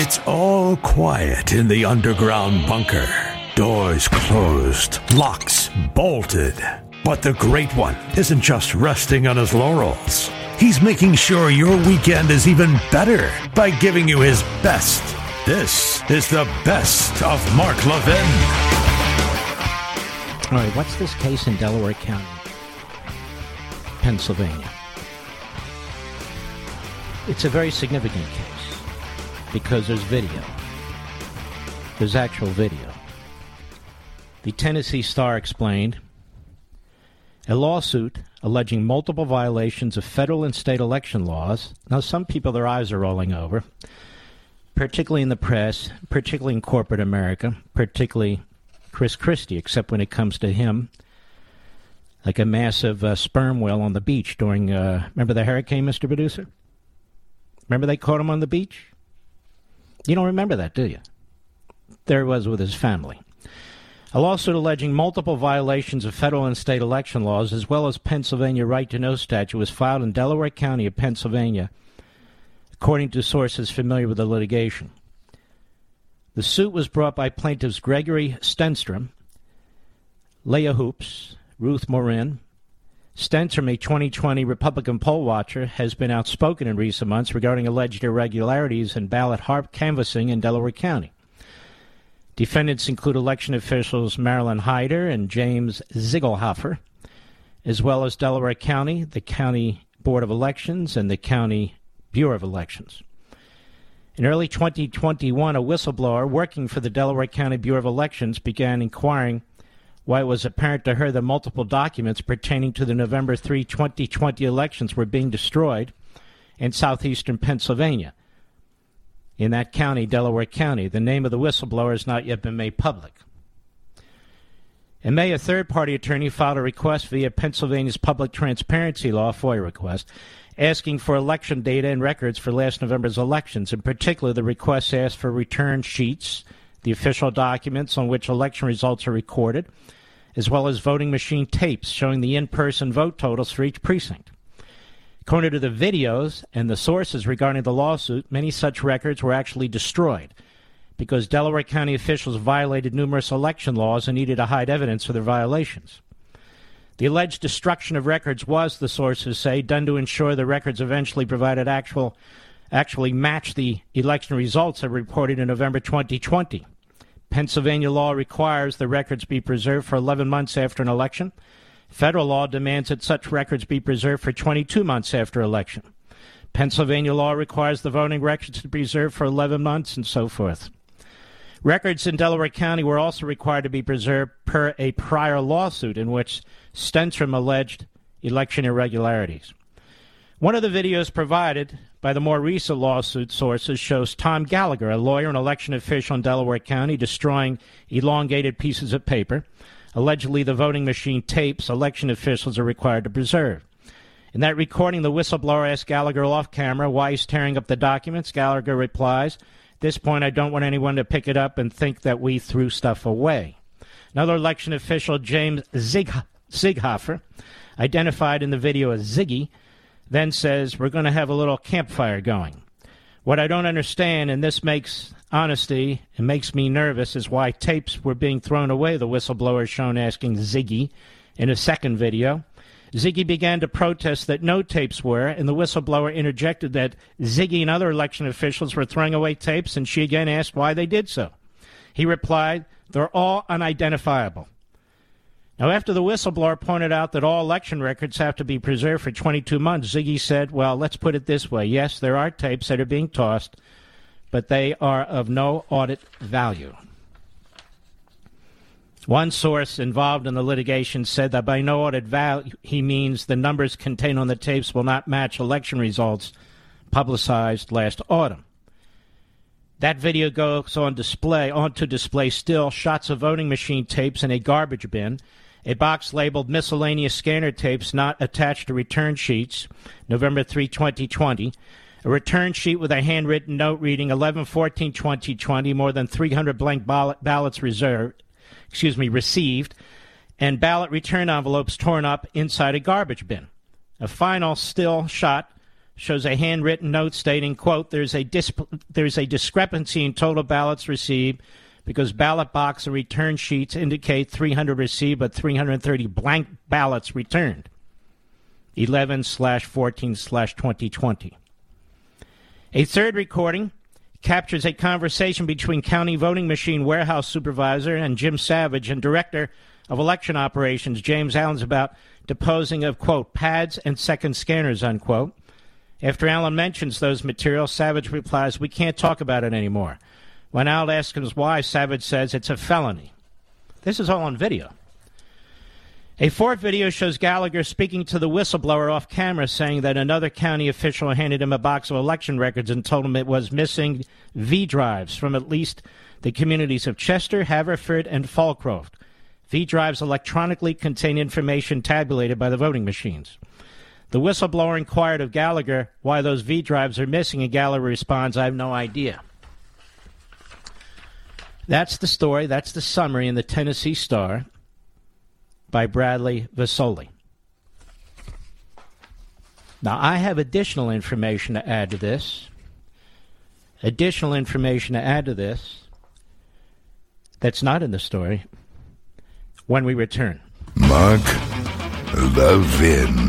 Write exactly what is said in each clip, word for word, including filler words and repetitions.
It's all quiet in the underground bunker. Doors closed, locks bolted. But the Great One isn't just resting on his laurels. He's making sure your weekend is even better by giving you his best. This is the best of Mark Levin. All right, what's this case in Delaware County, Pennsylvania? It's a very significant case because there's video. There's actual video. The Tennessee Star explained a lawsuit alleging multiple violations of federal and state election laws. Now, some people, their eyes are rolling over, particularly in the press, particularly in corporate America, particularly Chris Christie, except when it comes to him, like a massive uh, sperm whale on the beach during, uh, remember the hurricane, Mister Producer? Remember they caught him on the beach? You don't remember that, do you? There he was with his family. A lawsuit alleging multiple violations of federal and state election laws, as well as Pennsylvania right-to-know statute, was filed in Delaware County of Pennsylvania, according to sources familiar with the litigation. The suit was brought by plaintiffs Gregory Stenstrom, Leah Hoops, Ruth Morin. Stenstrom, a twenty twenty Republican poll watcher, has been outspoken in recent months regarding alleged irregularities in ballot harp canvassing in Delaware County. Defendants include election officials Marilyn Hyder and James Ziegelhoffer, as well as Delaware County, the County Board of Elections, and the County Bureau of Elections. In early twenty twenty-one, a whistleblower working for the Delaware County Bureau of Elections began inquiring why it was apparent to her that multiple documents pertaining to the November third, twenty twenty elections were being destroyed in southeastern Pennsylvania. In that county, Delaware County, the name of the whistleblower has not yet been made public. In May, a third-party attorney filed a request via Pennsylvania's public transparency law, FOIA request, asking for election data and records for last November's elections. In particular, the request asked for return sheets, the official documents on which election results are recorded, as well as voting machine tapes showing the in-person vote totals for each precinct. According to the videos and the sources regarding the lawsuit, many such records were actually destroyed because Delaware County officials violated numerous election laws and needed to hide evidence for their violations. The alleged destruction of records was, the sources say, done to ensure the records eventually provided actual, actually matched the election results that were reported in November twenty twenty. Pennsylvania law requires the records be preserved for eleven months after an election. Federal law demands that such records be preserved for twenty-two months after election. Pennsylvania law requires the voting records to be preserved for eleven months and so forth. Records in Delaware County were also required to be preserved per a prior lawsuit in which Stenstrom alleged election irregularities. One of the videos provided by the more recent lawsuit sources shows Tom Gallagher, a lawyer and election official in Delaware County, destroying elongated pieces of paper. Allegedly, the voting machine tapes election officials are required to preserve. In that recording, the whistleblower asked Gallagher off camera why he's tearing up the documents. Gallagher replies, "At this point, I don't want anyone to pick it up and think that we threw stuff away." Another election official, James Ziegelhoffer, identified in the video as Ziggy, then says, "We're going to have a little campfire going. What I don't understand, and this makes honesty, it makes me nervous, is why tapes were being thrown away," the whistleblower is shown asking Ziggy in a second video. Ziggy began to protest that no tapes were, and the whistleblower interjected that Ziggy and other election officials were throwing away tapes, and she again asked why they did so. He replied, "They're all unidentifiable." Now, after the whistleblower pointed out that all election records have to be preserved for twenty-two months, Ziggy said, "Well, let's put it this way. Yes, there are tapes that are being tossed, but they are of no audit value." One source involved in the litigation said that by no audit value, he means the numbers contained on the tapes will not match election results publicized last autumn. That video goes on display, on to display still, shots of voting machine tapes in a garbage bin, a box labeled miscellaneous scanner tapes not attached to return sheets, November third, twenty twenty, a return sheet with a handwritten note reading eleven fourteen twenty twenty, more than three hundred blank ballot, ballots reserved, excuse me, received, and ballot return envelopes torn up inside a garbage bin. A final still shot shows a handwritten note stating, quote, there's a dis- there's a discrepancy in total ballots received because ballot box and return sheets indicate three hundred received but three hundred thirty blank ballots returned, eleven slash fourteen slash twenty twenty. A third recording captures a conversation between county voting machine warehouse supervisor and Jim Savage and director of election operations, James Allen's, about deposing of, quote, pads and second scanners, unquote. After Allen mentions those materials, Savage replies, we can't talk about it anymore. When Allen asks him why, Savage says it's a felony. This is all on video. A fourth video shows Gallagher speaking to the whistleblower off camera, saying that another county official handed him a box of election records and told him it was missing V drives from at least the communities of Chester, Haverford, and Fallcroft. V drives electronically contain information tabulated by the voting machines. The whistleblower inquired of Gallagher why those V drives are missing, and Gallagher responds, I have no idea. That's the story. That's the summary in the Tennessee Star by Bradley Vasoli. Now, I have additional information to add to this. Additional information to add to this that's not in the story when we return. Mark Levin.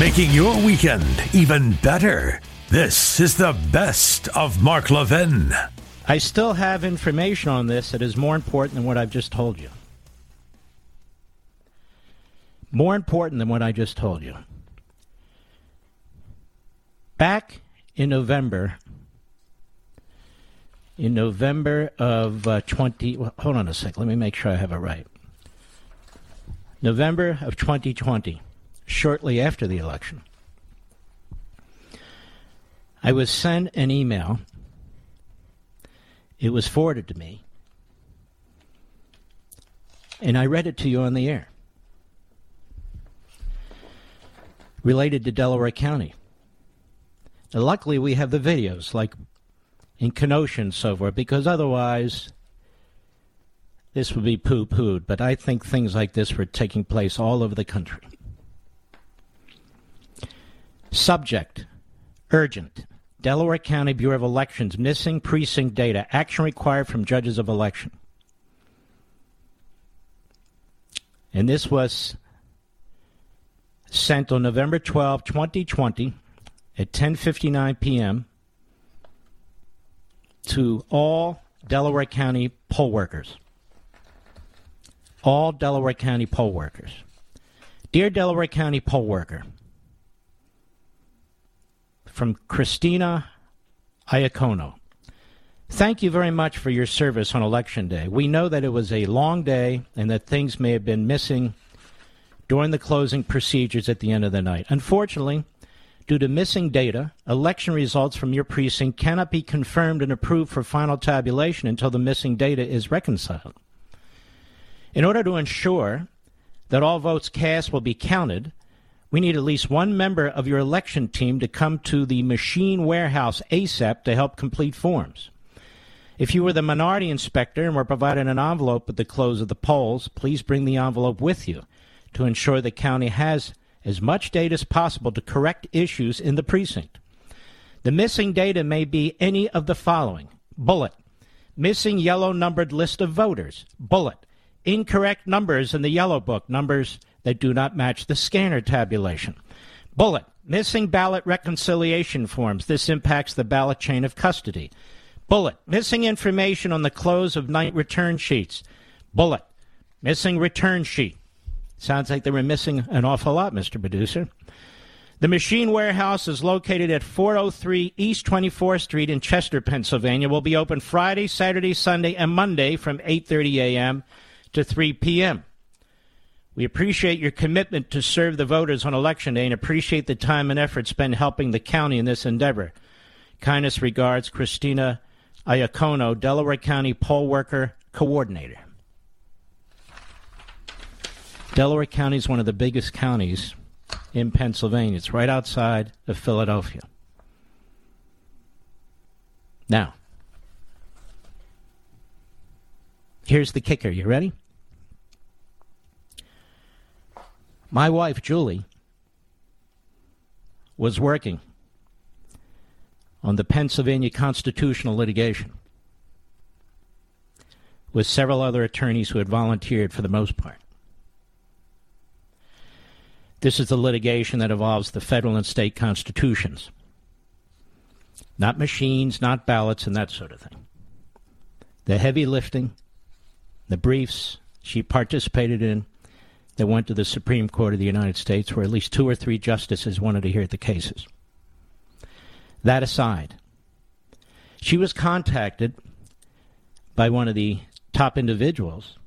Making your weekend even better. This is the best of Mark Levin. I still have information on this that is more important than what I've just told you. More important than what I just told you. Back in November, in November of uh, twenty, well, hold on a sec, let me make sure I have it right. November of twenty twenty. Shortly after the election, I was sent an email. It was forwarded to me, and I read it to you on the air, related to Delaware County. Now, luckily, we have the videos, like in Kenosha and so forth, because otherwise this would be poo-pooed. But I think things like this were taking place all over the country. Subject, urgent. Delaware County Bureau of Elections, missing precinct data. Action required from judges of election. And this was sent on November twelfth, twenty twenty at ten fifty-nine p.m. to all Delaware County poll workers. All Delaware County poll workers. Dear Delaware County poll worker, from Christina Iacono. Thank you very much for your service on Election Day. We know that it was a long day and that things may have been missing during the closing procedures at the end of the night. Unfortunately, due to missing data, election results from your precinct cannot be confirmed and approved for final tabulation until the missing data is reconciled. In order to ensure that all votes cast will be counted, we need at least one member of your election team to come to the machine warehouse ASAP to help complete forms. If you were the minority inspector and were provided an envelope at the close of the polls, please bring the envelope with you to ensure the county has as much data as possible to correct issues in the precinct. The missing data may be any of the following. Bullet. Missing yellow numbered list of voters. Bullet. incorrect numbers in the yellow book, numbers that do not match the scanner tabulation. Bullet, missing ballot reconciliation forms. This impacts the ballot chain of custody. Bullet, missing information on the close of night return sheets. Bullet, missing return sheet. Sounds like they were missing an awful lot, Mister Producer. The machine warehouse is located at four oh three East twenty-fourth Street in Chester, Pennsylvania. Will be open Friday, Saturday, Sunday, and Monday from eight thirty a.m. to three p.m. We appreciate your commitment to serve the voters on Election Day and appreciate the time and effort spent helping the county in this endeavor. Kindest regards, Christina Iacono, Delaware County Poll Worker Coordinator. Delaware County is one of the biggest counties in Pennsylvania. It's right outside of Philadelphia. Now, here's the kicker. You ready? My wife, Julie, was working on the Pennsylvania constitutional litigation with several other attorneys who had volunteered for the most part. This is the litigation that involves the federal and state constitutions, not machines, not ballots, and that sort of thing. The heavy lifting, the briefs she participated in, that went to the Supreme Court of the United States, where at least two or three justices wanted to hear the cases. That aside, she was contacted by one of the top individuals,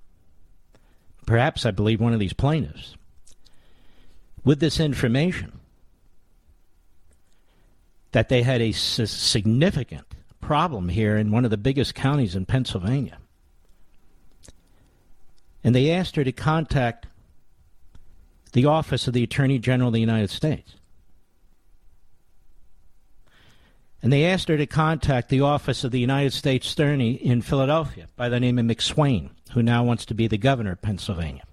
perhaps I believe one of these plaintiffs, with this information that they had a significant problem here in one of the biggest counties in Pennsylvania. And they asked her to contact the office of the Attorney General of the United States. And they asked her to contact the office of the United States Attorney in Philadelphia by the name of McSwain, who now wants to be the governor of Pennsylvania.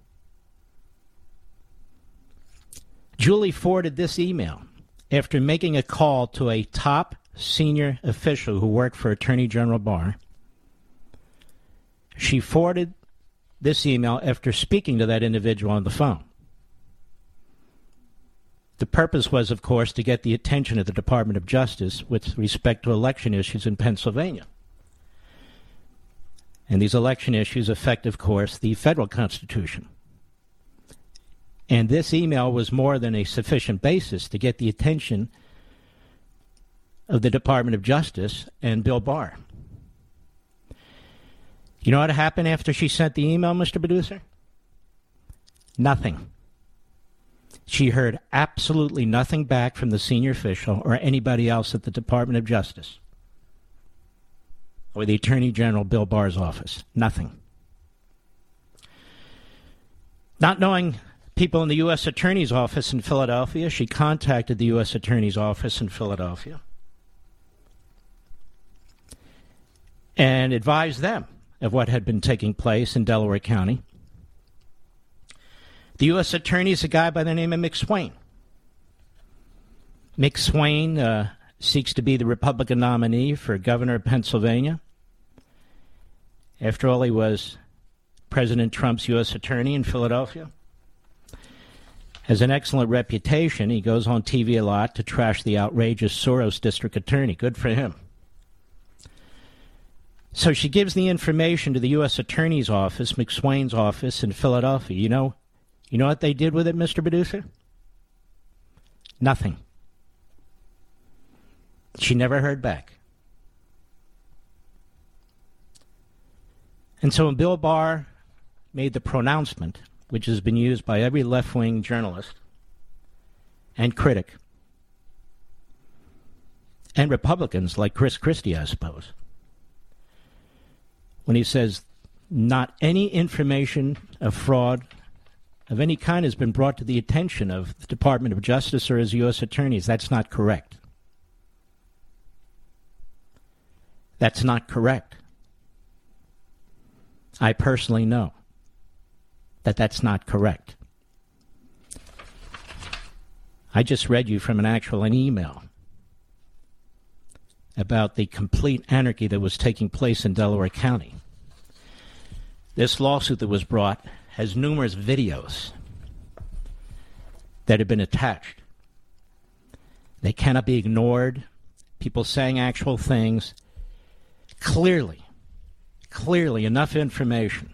Julie forwarded this email after making a call to a top senior official who worked for Attorney General Barr. She forwarded this email after speaking to that individual on the phone. The purpose was, of course, to get the attention of the Department of Justice with respect to election issues in Pennsylvania. And these election issues affect, of course, the federal Constitution. And this email was more than a sufficient basis to get the attention of the Department of Justice and Bill Barr. You know what happened after she sent the email, Mister Producer? Nothing. She heard absolutely nothing back from the senior official or anybody else at the Department of Justice or the Attorney General Bill Barr's office. Nothing. Not knowing people in the U S Attorney's office in Philadelphia, she contacted the U S Attorney's office in Philadelphia and advised them of what had been taking place in Delaware County. The U S Attorney is a guy by the name of McSwain. McSwain uh, seeks to be the Republican nominee for governor of Pennsylvania. After all, he was President Trump's U S Attorney in Philadelphia. Has an excellent reputation. He goes on T V a lot to trash the outrageous Soros district attorney. Good for him. So she gives the information to the U S Attorney's office, McSwain's office in Philadelphia. You know, You know what they did with it, Mister Producer? Nothing. She never heard back. And so when Bill Barr made the pronouncement, which has been used by every left-wing journalist and critic, and Republicans like Chris Christie, I suppose, when he says, not any information of fraud of any kind has been brought to the attention of the Department of Justice or his U S attorneys. That's not correct. That's not correct. I personally know that that's not correct. I just read you from an actual an email about the complete anarchy that was taking place in Delaware County. This lawsuit that was brought has numerous videos that have been attached. They cannot be ignored. People saying actual things. Clearly, clearly enough information,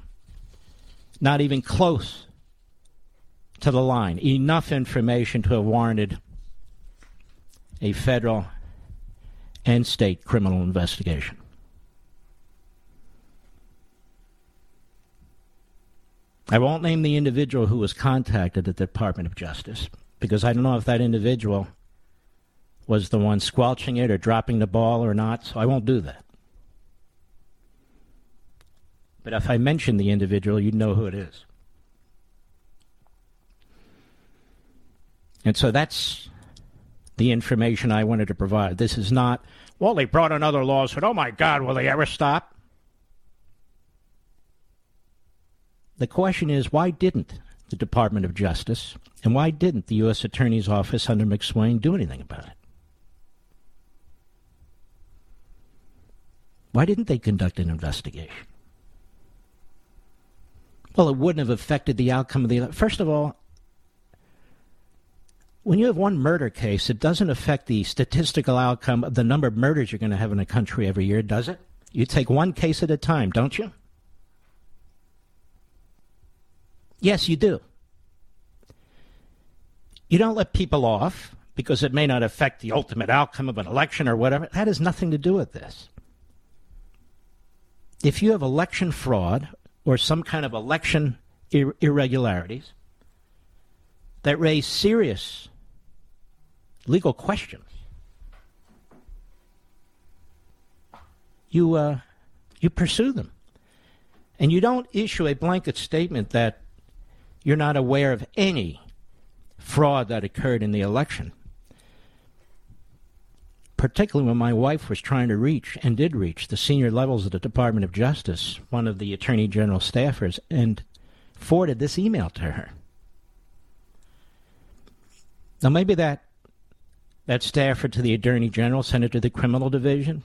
not even close to the line, enough information to have warranted a federal and state criminal investigation. I won't name the individual who was contacted at the Department of Justice, because I don't know if that individual was the one squelching it or dropping the ball or not, so I won't do that. But if I mention the individual, you'd know who it is. And so that's the information I wanted to provide. This is not, well, they brought another lawsuit. Oh, my God, will they ever stop? The question is, why didn't the Department of Justice and why didn't the U S Attorney's Office under McSwain do anything about it? Why didn't they conduct an investigation? Well, it wouldn't have affected the outcome of the election. First of all, when you have one murder case, it doesn't affect the statistical outcome of the number of murders you're going to have in a country every year, does it? You take one case at a time, don't you? Yes, you do. You don't let people off because it may not affect the ultimate outcome of an election or whatever. That has nothing to do with this. If you have election fraud or some kind of election ir- irregularities that raise serious legal questions, you uh, you pursue them. And you don't issue a blanket statement that you're not aware of any fraud that occurred in the election. Particularly when my wife was trying to reach, and did reach, the senior levels of the Department of Justice, one of the Attorney General staffers, and forwarded this email to her. Now maybe that, that staffer to the Attorney General sent it to the Criminal Division.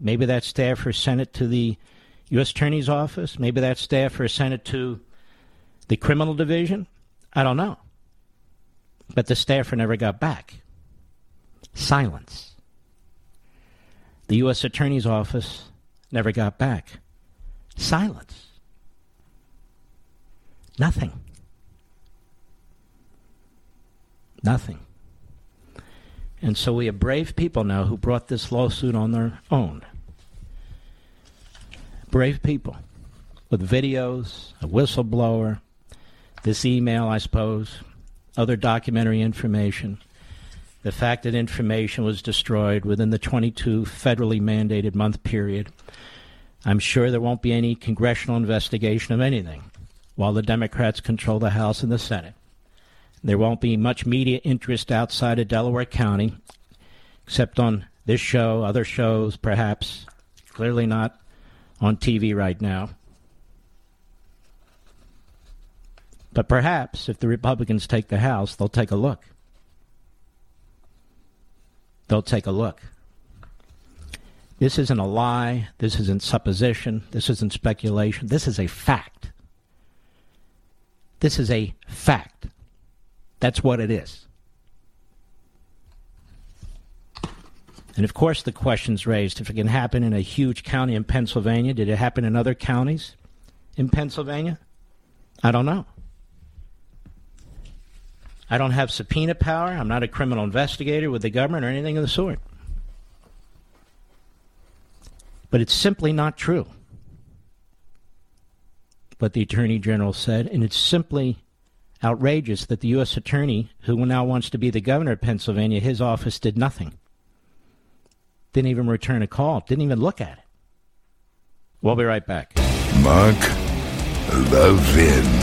Maybe that staffer sent it to the U S Attorney's Office. Maybe that staffer sent it to the Criminal Division. I don't know. But the staffer never got back. Silence. The U S Attorney's Office never got back. Silence. Nothing. Nothing. And so we have brave people now who brought this lawsuit on their own. Brave people with videos, a whistleblower, this email, I suppose, other documentary information. The fact that information was destroyed within the twenty-two federally mandated month period. I'm sure there won't be any congressional investigation of anything while the Democrats control the House and the Senate. There won't be much media interest outside of Delaware County, except on this show, other shows perhaps, clearly not on T V right now. But perhaps if the Republicans take the House, they'll take a look. They'll take a look. This isn't a lie. This isn't supposition. This isn't speculation. This is a fact. This is a fact. That's what it is. And of course the question's raised, if it can happen in a huge county in Pennsylvania, did it happen in other counties in Pennsylvania? I don't know. I don't have subpoena power. I'm not a criminal investigator with the government or anything of the sort. But it's simply not true what the Attorney General said, and it's simply outrageous that the U S Attorney, who now wants to be the governor of Pennsylvania, his office did nothing. Didn't even return a call. Didn't even look at it. We'll be right back. Mark Levin.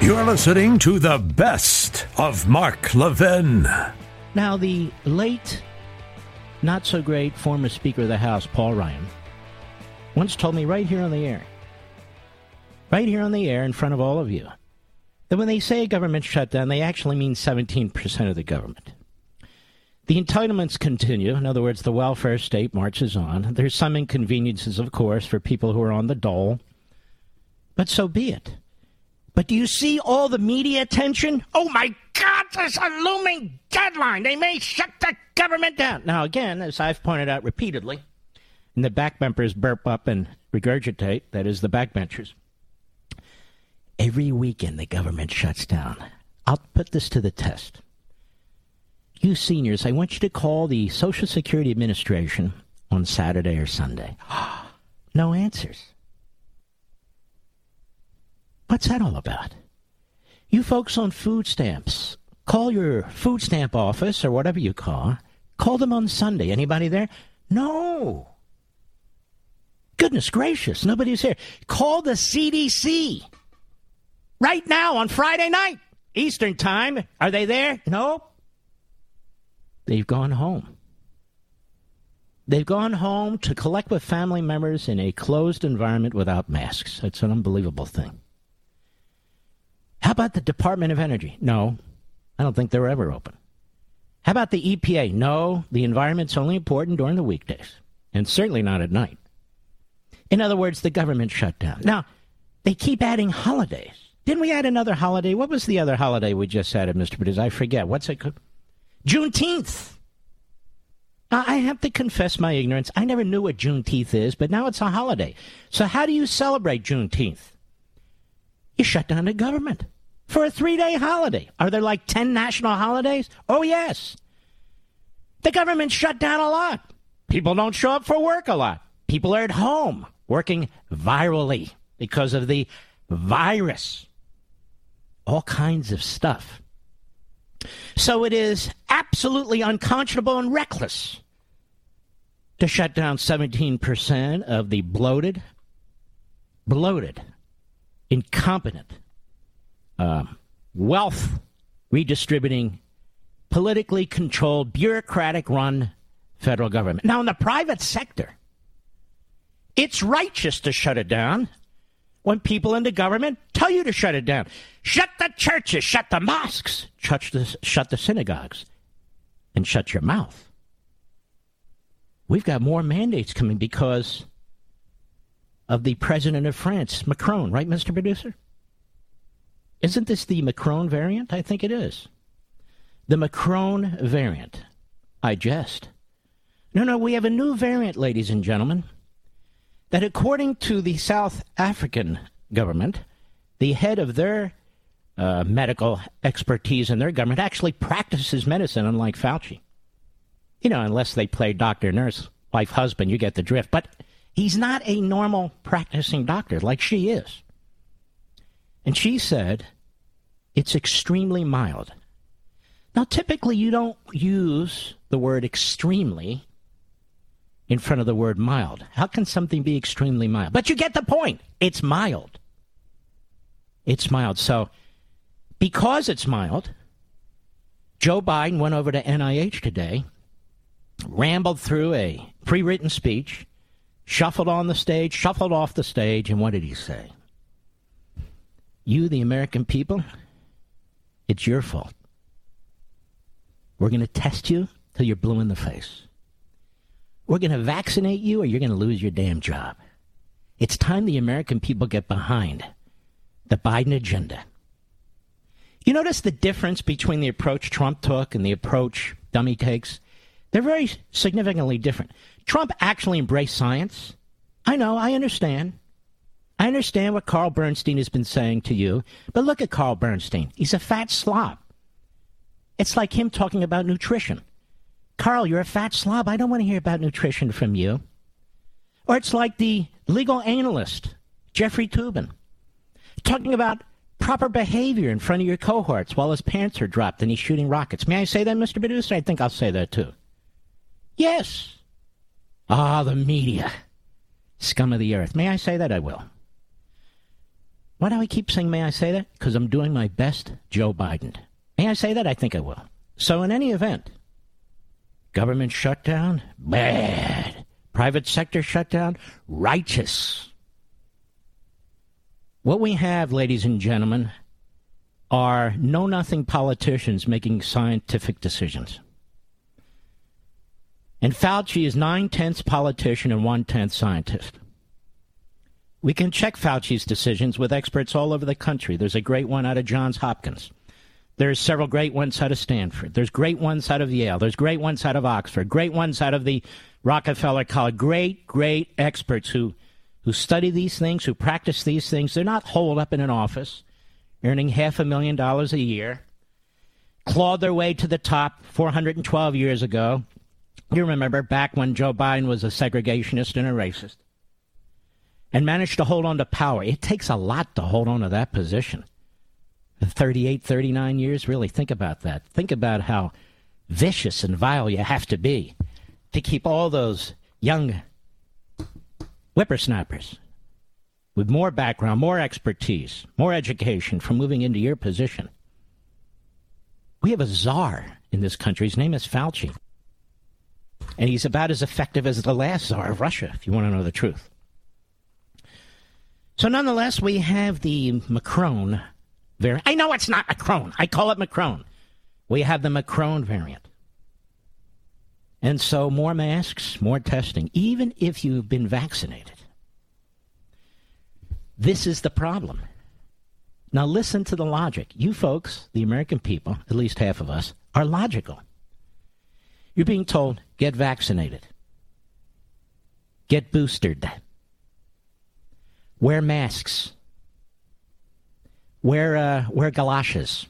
You're listening to the best of Mark Levin. Now, the late, not-so-great former Speaker of the House, Paul Ryan, once told me right here on the air, right here on the air in front of all of you, that when they say a government shutdown, they actually mean seventeen percent of the government. The entitlements continue. In other words, the welfare state marches on. There's some inconveniences, of course, for people who are on the dole, but so be it. But do you see all the media attention? Oh, my God, there's a looming deadline. They may shut the government down. Now, again, as I've pointed out repeatedly, and the backbenchers burp up and regurgitate, that is, the backbenchers, every weekend the government shuts down. I'll put this to the test. You seniors, I want you to call the Social Security Administration on Saturday or Sunday. No answers. What's that all about? You folks on food stamps, call your food stamp office or whatever you call. Call them on Sunday. Anybody there? No. Goodness gracious, nobody's here. Call the C D C right now on Friday night, Eastern time. Are they there? No. They've gone home. They've gone home to collect with family members in a closed environment without masks. It's an unbelievable thing. How about the Department of Energy? No, I don't think they're ever open. How about the E P A? No, the environment's only important during the weekdays, and certainly not at night. In other words, the government shut down. Now, they keep adding holidays. Didn't we add another holiday? What was the other holiday we just added, Mister Producer? I forget. What's it called? Juneteenth. Now, I have to confess my ignorance. I never knew what Juneteenth is, but now it's a holiday. So how do you celebrate Juneteenth? You shut down the government for a three-day holiday. Are there like ten national holidays? Oh, yes. The government shut down a lot. People don't show up for work a lot. People are at home working virally because of the virus. All kinds of stuff. So it is absolutely unconscionable and reckless to shut down seventeen percent of the bloated, bloated, incompetent, um, wealth-redistributing, politically controlled, bureaucratic-run federal government. Now, in the private sector, it's righteous to shut it down when people in the government tell you to shut it down. Shut the churches, shut the mosques, shut the, shut the synagogues, and shut your mouth. We've got more mandates coming because of the president of France, Macron, right, Mister Producer? Isn't this the Macron variant? I think it is. The Macron variant. I jest. No, no, we have a new variant, ladies and gentlemen, that according to the South African government, the head of their uh, medical expertise in their government actually practices medicine, unlike Fauci. You know, unless they play doctor, nurse, wife, husband, you get the drift. But he's not a normal practicing doctor like she is. And she said, it's extremely mild. Now, typically, you don't use the word extremely in front of the word mild. How can something be extremely mild? But you get the point. It's mild. It's mild. So, because it's mild, Joe Biden went over to N I H today, rambled through a pre-written speech, shuffled on the stage, shuffled off the stage, and what did he say? You, the American people, it's your fault. We're going to test you till you're blue in the face. We're going to vaccinate you or you're going to lose your damn job. It's time the American people get behind the Biden agenda. You notice the difference between the approach Trump took and the approach Dummy takes? They're very significantly different. Trump actually embraced science. I know, I understand. I understand what Carl Bernstein has been saying to you. But look at Carl Bernstein. He's a fat slob. It's like him talking about nutrition. Carl, you're a fat slob. I don't want to hear about nutrition from you. Or it's like the legal analyst, Jeffrey Toobin, talking about proper behavior in front of your cohorts while his pants are dropped and he's shooting rockets. May I say that, Mister Producer? I think I'll say that, too. Yes. Ah, the media. Scum of the earth. May I say that? I will. Why do I keep saying may I say that? Because I'm doing my best Joe Biden. May I say that? I think I will. So in any event, government shutdown, bad. Private sector shutdown, righteous. What we have, ladies and gentlemen, are know-nothing politicians making scientific decisions. And Fauci is nine-tenths politician and one-tenth scientist. We can check Fauci's decisions with experts all over the country. There's a great one out of Johns Hopkins. There's several great ones out of Stanford. There's great ones out of Yale. There's great ones out of Oxford. Great ones out of the Rockefeller College. Great, great experts who... who study these things, who practice these things. They're not holed up in an office, earning half a million dollars a year, clawed their way to the top four hundred twelve years ago. You remember back when Joe Biden was a segregationist and a racist, and managed to hold on to power. It takes a lot to hold on to that position. thirty-eight, thirty-nine years, really think about that. Think about how vicious and vile you have to be to keep all those young whippersnappers with more background, more expertise, more education from moving into your position. We have a czar in this country. His name is Fauci. And he's about as effective as the last czar of Russia, if you want to know the truth. So nonetheless, we have the Macron variant. I know it's not Macron. I call it Macron. We have the Macron variant. And so more masks, more testing, even if you've been vaccinated. This is the problem. Now listen to the logic. You folks, the American people, at least half of us, are logical. You're being told, get vaccinated. Get boosted. Wear masks. Wear, uh, wear galoshes.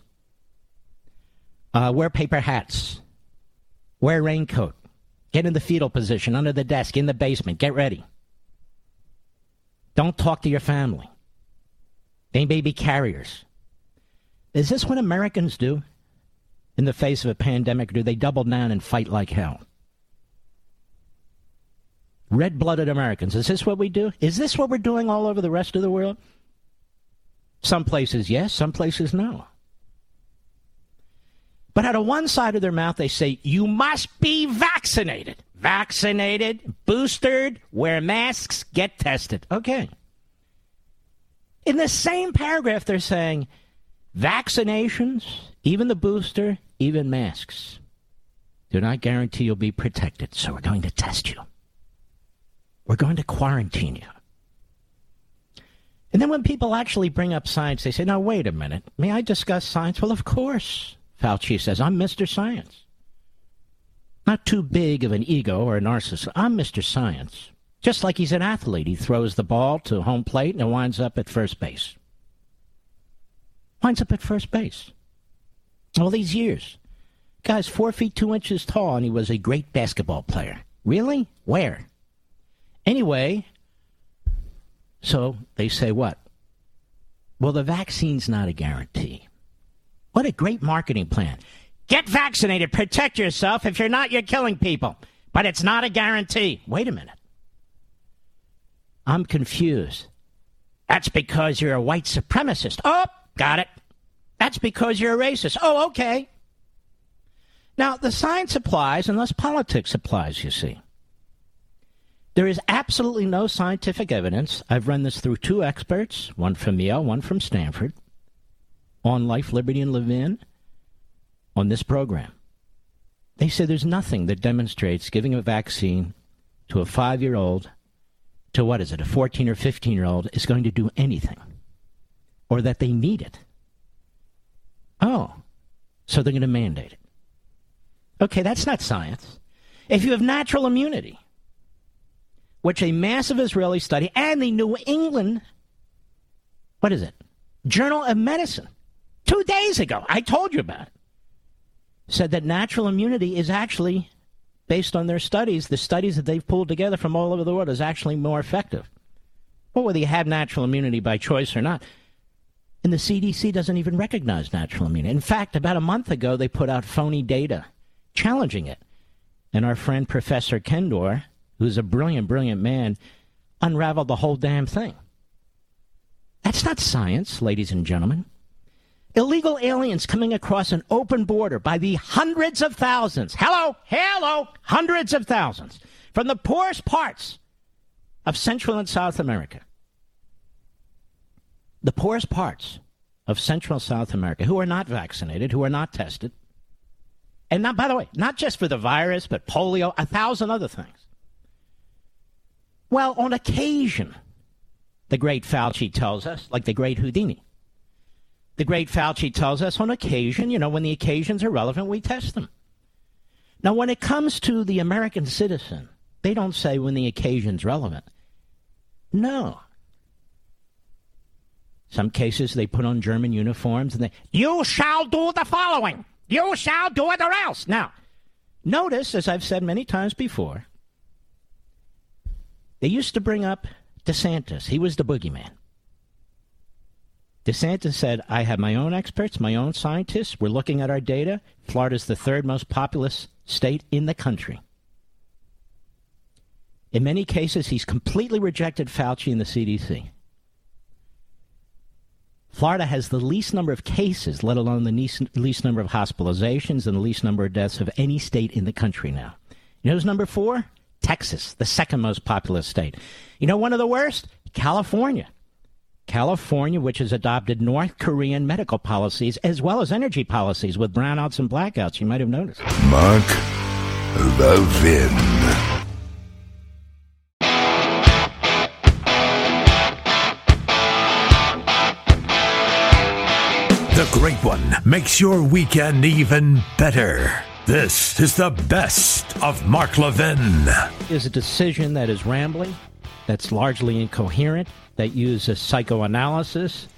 Uh, wear paper hats. Wear a raincoat. Get in the fetal position, under the desk, in the basement. Get ready. Don't talk to your family. They may be carriers. Is this what Americans do in the face of a pandemic? Or do they double down and fight like hell? Red-blooded Americans. Is this what we do? Is this what we're doing all over the rest of the world? Some places yes, some places no. But out of one side of their mouth, they say, you must be vaccinated. Vaccinated, boosted, wear masks, get tested. Okay. In the same paragraph, they're saying vaccinations, even the booster, even masks, do not guarantee you'll be protected. So we're going to test you. We're going to quarantine you. And then when people actually bring up science, they say, now, wait a minute. May I discuss science? Well, of course. Fauci says, I'm Mister Science. Not too big of an ego or a narcissist. I'm Mister Science. Just like he's an athlete. He throws the ball to home plate and it winds up at first base. Winds up at first base. All these years. Guy's four feet two inches tall and he was a great basketball player. Really? Where? Anyway, so they say what? Well, the vaccine's not a guarantee. What a great marketing plan. Get vaccinated. Protect yourself. If you're not, you're killing people. But it's not a guarantee. Wait a minute. I'm confused. That's because you're a white supremacist. Oh, got it. That's because you're a racist. Oh, okay. Now, the science applies unless politics applies, you see. There is absolutely no scientific evidence. I've run this through two experts, one from Yale, one from Stanford, on Life, Liberty, and Levin, on this program. They say there's nothing that demonstrates giving a vaccine to a five-year-old, to what is it, a fourteen or fifteen-year-old, is going to do anything, or that they need it. Oh, so they're going to mandate it. Okay, that's not science. If you have natural immunity, which a massive Israeli study and the New England, what is it, Journal of Medicine, two days ago, I told you about it, said that natural immunity is actually, based on their studies, the studies that they've pulled together from all over the world, is actually more effective. Well, whether you have natural immunity by choice or not, And the C D C doesn't even recognize natural immunity. In fact, about a month ago, they put out phony data challenging it. And our friend Professor Kendor, who's a brilliant, brilliant man, unraveled the whole damn thing. That's not science, ladies and gentlemen. Illegal aliens coming across an open border by the hundreds of thousands. Hello, hello, hundreds of thousands. From the poorest parts of Central and South America. The poorest parts of Central and South America who are not vaccinated, who are not tested. And not, by the way, not just for the virus, but polio, a thousand other things. Well, on occasion, the great Fauci tells us, like the great Houdini, the great Fauci tells us on occasion, you know, when the occasions are relevant, we test them. Now, when it comes to the American citizen, they don't say when the occasion's relevant. No. Some cases they put on German uniforms and they, you shall do the following. You shall do it or else. Now, notice, as I've said many times before, they used to bring up DeSantis. He was the boogeyman. DeSantis said, I have my own experts, my own scientists. We're looking at our data. Florida's the third most populous state in the country. In many cases, he's completely rejected Fauci and the C D C. Florida has the least number of cases, let alone the least, least number of hospitalizations and the least number of deaths of any state in the country now. You know who's number four? Texas, the second most populous state. You know one of the worst? California. California, which has adopted North Korean medical policies as well as energy policies with brownouts and blackouts. You might have noticed. Mark Levin. The Great One makes your weekend even better. This is the best of Mark Levin. Is a decision that is rambling, that's largely incoherent, that uses psychoanalysis.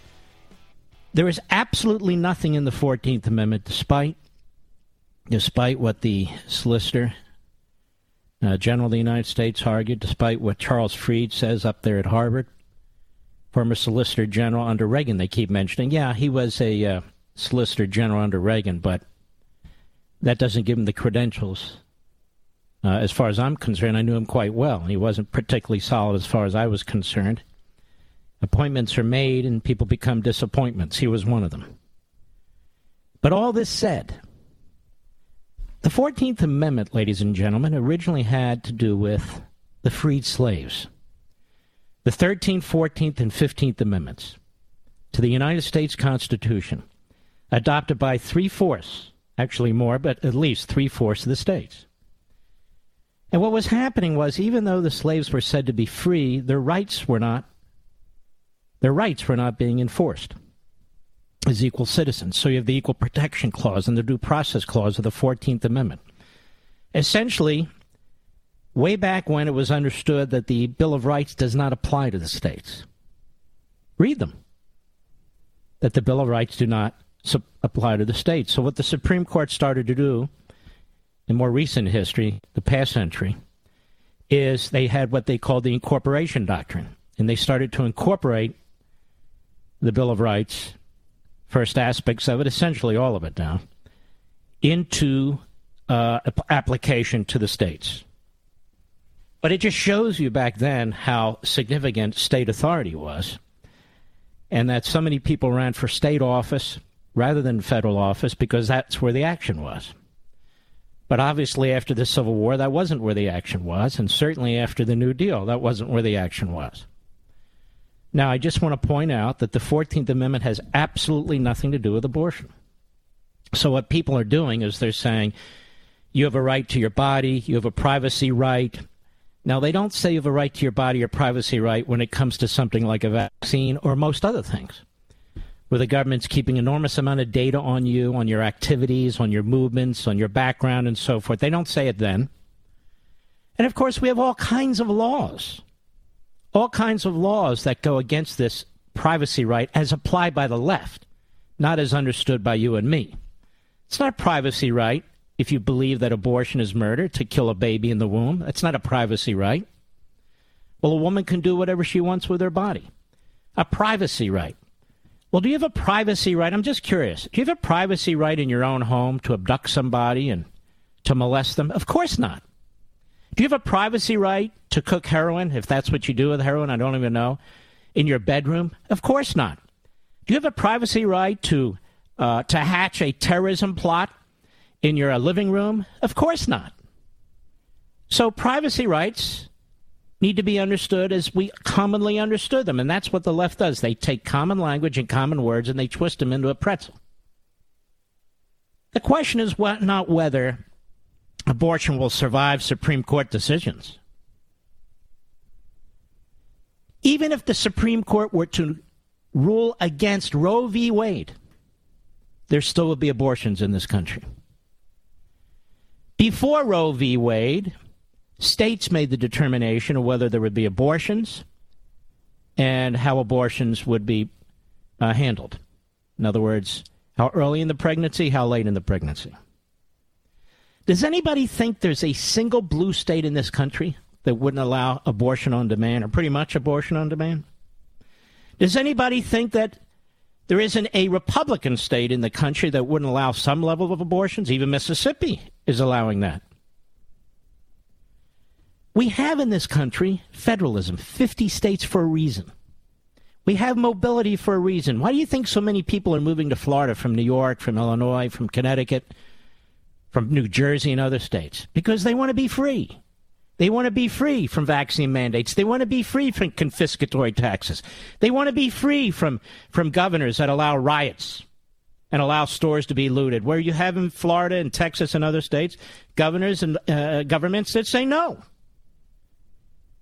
There is absolutely nothing in the fourteenth Amendment, despite, despite what the Solicitor uh, General of the United States argued, despite what Charles Fried says up there at Harvard. Former Solicitor General under Reagan, they keep mentioning. Yeah, he was a uh, Solicitor General under Reagan, but that doesn't give him the credentials. Uh, as far as I'm concerned, I knew him quite well. He wasn't particularly solid as far as I was concerned. Appointments are made and people become disappointments. He was one of them. But all this said, the fourteenth Amendment, ladies and gentlemen, originally had to do with the freed slaves. The thirteenth, fourteenth, and fifteenth Amendments to the United States Constitution, adopted by three-fourths, actually more, but at least three-fourths of the states. And what was happening was, even though the slaves were said to be free, their rights were not, their rights were not being enforced as equal citizens. So you have the Equal Protection Clause and the Due Process Clause of the fourteenth Amendment. Essentially, way back when it was understood that the Bill of Rights does not apply to the states. Read them. That the Bill of Rights do not su- apply to the states. So what the Supreme Court started to do in more recent history, the past century, is they had what they called the incorporation doctrine. And they started to incorporate the Bill of Rights, first aspects of it, essentially all of it now, into uh, application to the states. But it just shows you back then how significant state authority was, and that so many people ran for state office rather than federal office because that's where the action was. But obviously after the Civil War, that wasn't where the action was, and certainly after the New Deal, that wasn't where the action was. Now, I just want to point out that the fourteenth Amendment has absolutely nothing to do with abortion. So what people are doing is they're saying, you have a right to your body, you have a privacy right. Now, they don't say you have a right to your body or privacy right when it comes to something like a vaccine or most other things, where the government's keeping enormous amount of data on you, on your activities, on your movements, on your background, and so forth. They don't say it then. And, of course, we have all kinds of laws, all kinds of laws that go against this privacy right as applied by the left, not as understood by you and me. It's not a privacy right. If you believe that abortion is murder, to kill a baby in the womb, that's not a privacy right. Well, a woman can do whatever she wants with her body. A privacy right. Well, do you have a privacy right? I'm just curious. Do you have a privacy right in your own home to abduct somebody and to molest them? Of course not. Do you have a privacy right to cook heroin, if that's what you do with heroin, I don't even know, in your bedroom? Of course not. Do you have a privacy right to uh, to hatch a terrorism plot in your uh, living room? Of course not. So privacy rights need to be understood as we commonly understood them, and that's what the left does. They take common language and common words, and they twist them into a pretzel. The question is what, not whether abortion will survive Supreme Court decisions. Even if the Supreme Court were to rule against Roe v. Wade, there still would be abortions in this country. Before Roe v. Wade, states made the determination of whether there would be abortions and how abortions would be uh, handled. In other words, how early in the pregnancy, how late in the pregnancy. Does anybody think there's a single blue state in this country that wouldn't allow abortion on demand, or pretty much abortion on demand? Does anybody think that there isn't a Republican state in the country that wouldn't allow some level of abortions? Even Mississippi is allowing that. We have in this country federalism, fifty states for a reason. We have mobility for a reason. Why do you think so many people are moving to Florida from New York, from Illinois, from Connecticut, from New Jersey and other states? Because they want to be free. They want to be free from vaccine mandates. They want to be free from confiscatory taxes. They want to be free from, from governors that allow riots and allow stores to be looted. Where you have in Florida and Texas and other states, governors and uh, governments that say no.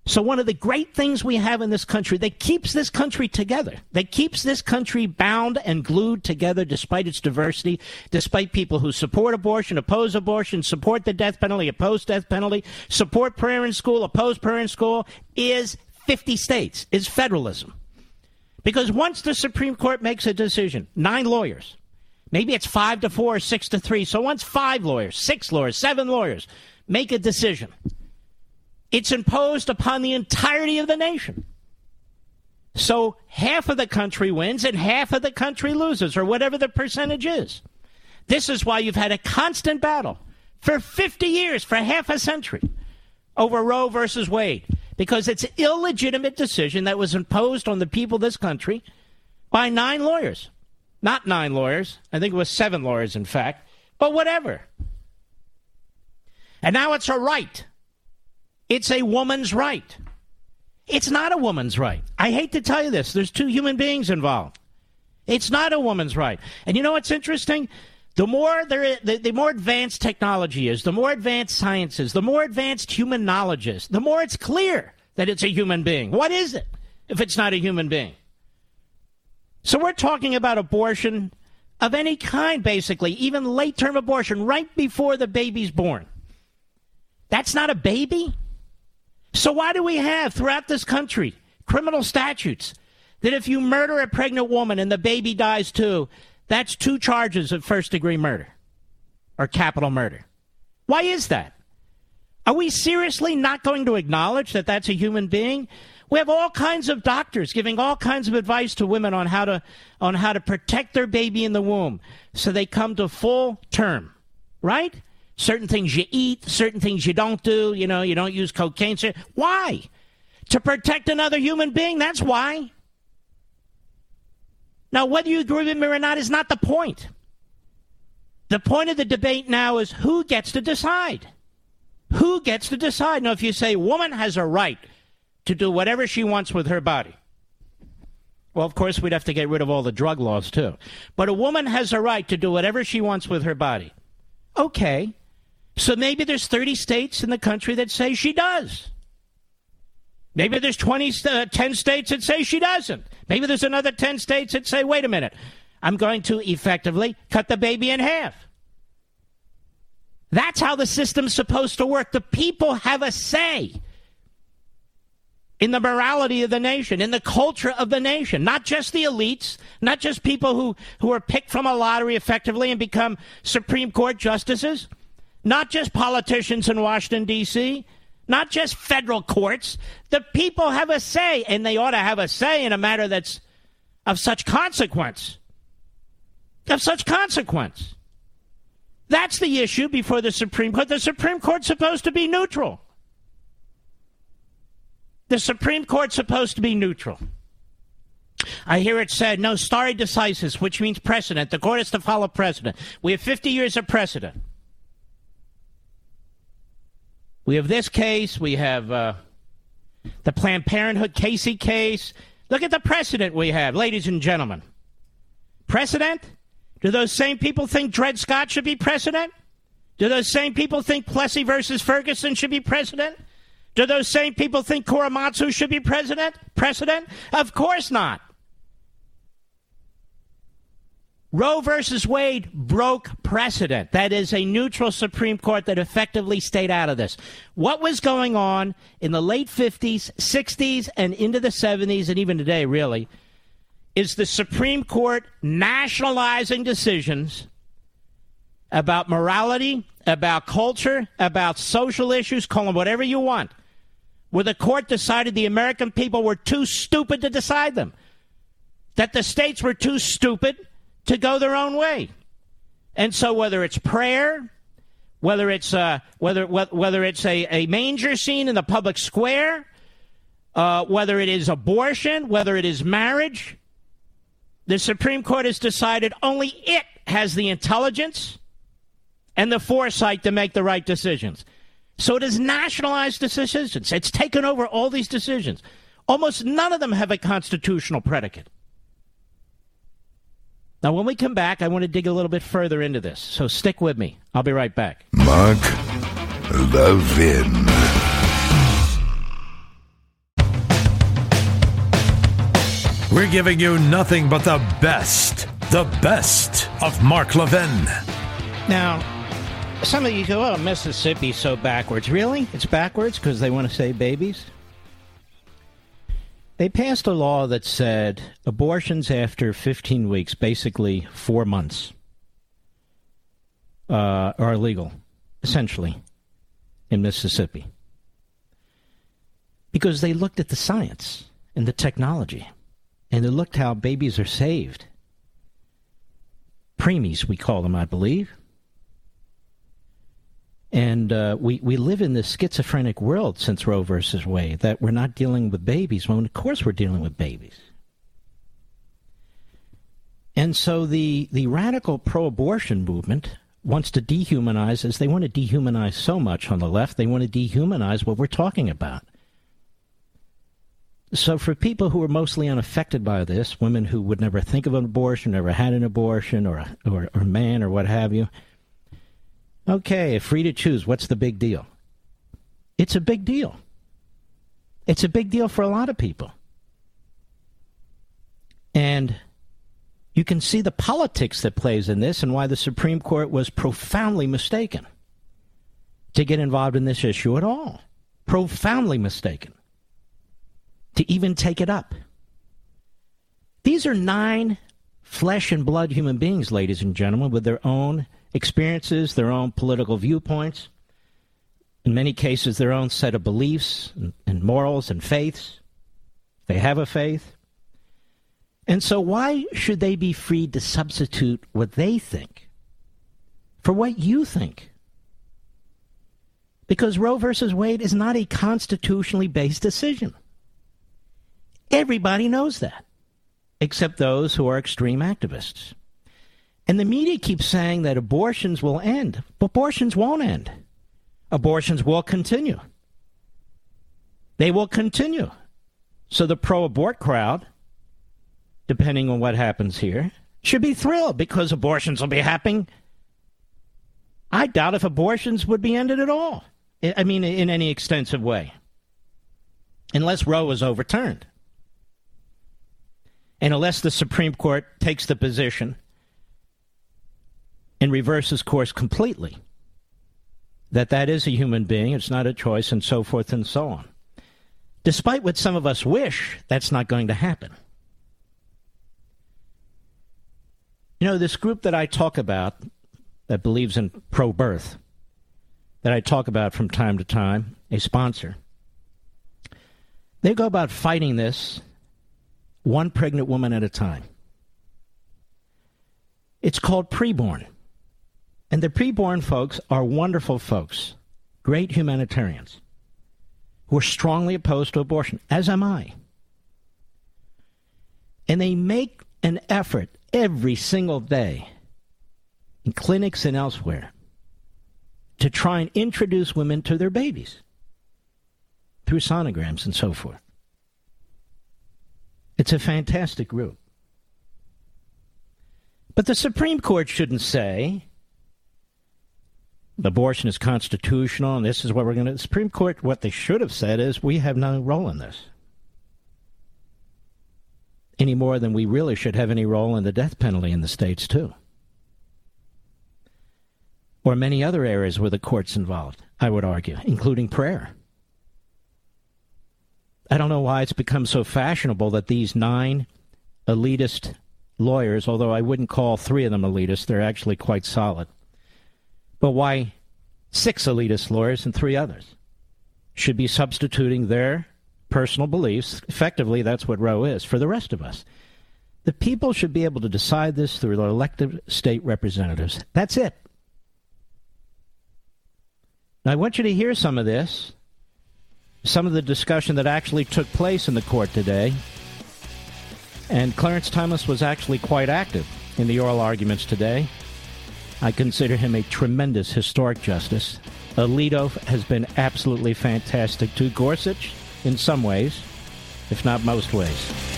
So one of the great things we have in this country that keeps this country together, that keeps this country bound and glued together despite its diversity, despite people who support abortion, oppose abortion, support the death penalty, oppose death penalty, support prayer in school, oppose prayer in school, is fifty states, is federalism. Because once the Supreme Court makes a decision, nine lawyers, maybe it's five to four, six to three, so once five lawyers, six lawyers, seven lawyers make a decision, it's imposed upon the entirety of the nation. So half of the country wins and half of the country loses, or whatever the percentage is. This is why you've had a constant battle for fifty years, for half a century, over Roe versus Wade, because it's an illegitimate decision that was imposed on the people of this country by nine lawyers. Not nine lawyers. I think it was seven lawyers, in fact. But whatever. And now it's a right. It's a woman's right. It's not a woman's right. I hate to tell you this. There's two human beings involved. It's not a woman's right. And you know what's interesting? The more there is, the, the more advanced technology is, the more advanced science is, the more advanced human knowledge is, the more it's clear that it's a human being. What is it if it's not a human being? So we're talking about abortion of any kind, basically, even late-term abortion right before the baby's born. That's not a baby? So why do we have throughout this country criminal statutes that if you murder a pregnant woman and the baby dies too, that's two charges of first-degree murder or capital murder? Why is that? Are we seriously not going to acknowledge that that's a human being? We have all kinds of doctors giving all kinds of advice to women on how to on how to protect their baby in the womb so they come to full term, right? Certain things you eat, certain things you don't do, you know, you don't use cocaine. Why? To protect another human being, that's why. Now, whether you agree with me or not is not the point. The point of the debate now is who gets to decide. Who gets to decide? Now, if you say a woman has a right to do whatever she wants with her body, well, of course, we'd have to get rid of all the drug laws, too. But a woman has a right to do whatever she wants with her body. Okay. So maybe there's thirty states in the country that say she does. Maybe there's twenty, uh, ten states that say she doesn't. Maybe there's another ten states that say, wait a minute, I'm going to effectively cut the baby in half. That's how the system's supposed to work. The people have a say in the morality of the nation, in the culture of the nation, not just the elites, not just people who, who are picked from a lottery effectively and become Supreme Court justices. Not just politicians in Washington, D C, not just federal courts. The people have a say, and they ought to have a say in a matter that's of such consequence. Of such consequence. That's the issue before the Supreme Court. The Supreme Court's supposed to be neutral. The Supreme Court's supposed to be neutral. I hear it said, no, stare decisis, which means precedent. The court is to follow precedent. We have fifty years of precedent. We have this case. We have uh, the Planned Parenthood Casey case. Look at the precedent we have, ladies and gentlemen. Precedent? Do those same people think Dred Scott should be precedent? Do those same people think Plessy versus Ferguson should be precedent? Do those same people think Korematsu should be president? Precedent? Of course not. Roe versus Wade broke precedent. That is a neutral Supreme Court that effectively stayed out of this. What was going on in the late fifties, sixties, and into the seventies, and even today, really, is the Supreme Court nationalizing decisions about morality, about culture, about social issues, call them whatever you want, where the court decided the American people were too stupid to decide them, that the states were too stupid to go their own way. And so whether it's prayer, whether it's uh, whether whether it's a, a manger scene in the public square, uh, whether it is abortion, whether it is marriage, the Supreme Court has decided only it has the intelligence and the foresight to make the right decisions. So it has nationalized decisions. It's taken over all these decisions. Almost none of them have a constitutional predicate. Now, when we come back, I want to dig a little bit further into this. So stick with me. I'll be right back. Mark Levin. We're giving you nothing but the best, the best of Mark Levin. Now, some of you go, oh, Mississippi's so backwards. Really? It's backwards because they want to save babies? They passed a law that said abortions after fifteen weeks, basically four months, uh, are illegal, essentially, in Mississippi. Because they looked at the science and the technology, and they looked how babies are saved. Preemies, we call them, I believe. And uh, we, we live in this schizophrenic world since Roe versus Wade, that we're not dealing with babies when, of course, we're dealing with babies. And so the, the radical pro-abortion movement wants to dehumanize us. They want to dehumanize so much on the left, they want to dehumanize what we're talking about. So for people who are mostly unaffected by this, women who would never think of an abortion, never had an abortion, or a or, or man, or what have you, okay, free to choose. What's the big deal? It's a big deal. It's a big deal for a lot of people. And you can see the politics that plays in this and why the Supreme Court was profoundly mistaken to get involved in this issue at all. Profoundly mistaken to even take it up. These are nine flesh and blood human beings, ladies and gentlemen, with their own experiences, their own political viewpoints, in many cases their own set of beliefs and, and morals and faiths. They have a faith. And so why should they be free to substitute what they think for what you think? Because Roe versus Wade is not a constitutionally based decision. Everybody knows that, except those who are extreme activists. And the media keeps saying that abortions will end. Abortions won't end. Abortions will continue. They will continue. So the pro-abort crowd, depending on what happens here, should be thrilled because abortions will be happening. I doubt if abortions would be ended at all. I mean, in any extensive way. Unless Roe is overturned. And unless the Supreme Court takes the position and reverses course completely, that that is a human being, it's not a choice, and so forth and so on. Despite what some of us wish, that's not going to happen. You know, this group that I talk about, that believes in pro-birth, that I talk about from time to time, a sponsor, they go about fighting this one pregnant woman at a time. It's called preborn. And the preborn folks are wonderful folks, great humanitarians, who are strongly opposed to abortion, as am I. And they make an effort every single day in clinics and elsewhere to try and introduce women to their babies through sonograms and so forth. It's a fantastic group. But the Supreme Court shouldn't say abortion is constitutional and this is what we're going to... The Supreme Court, what they should have said is we have no role in this. Any more than we really should have any role in the death penalty in the states, too. Or many other areas where the court's involved, I would argue, including prayer. I don't know why it's become so fashionable that these nine elitist lawyers, although I wouldn't call three of them elitist, they're actually quite solid, but why six elitist lawyers and three others should be substituting their personal beliefs, effectively that's what Roe is, for the rest of us. The people should be able to decide this through their elected state representatives. That's it. Now, I want you to hear some of this, some of the discussion that actually took place in the court today. And Clarence Thomas was actually quite active in the oral arguments today. I consider him a tremendous historic justice. Alito has been absolutely fantastic too. Gorsuch, in some ways, if not most ways.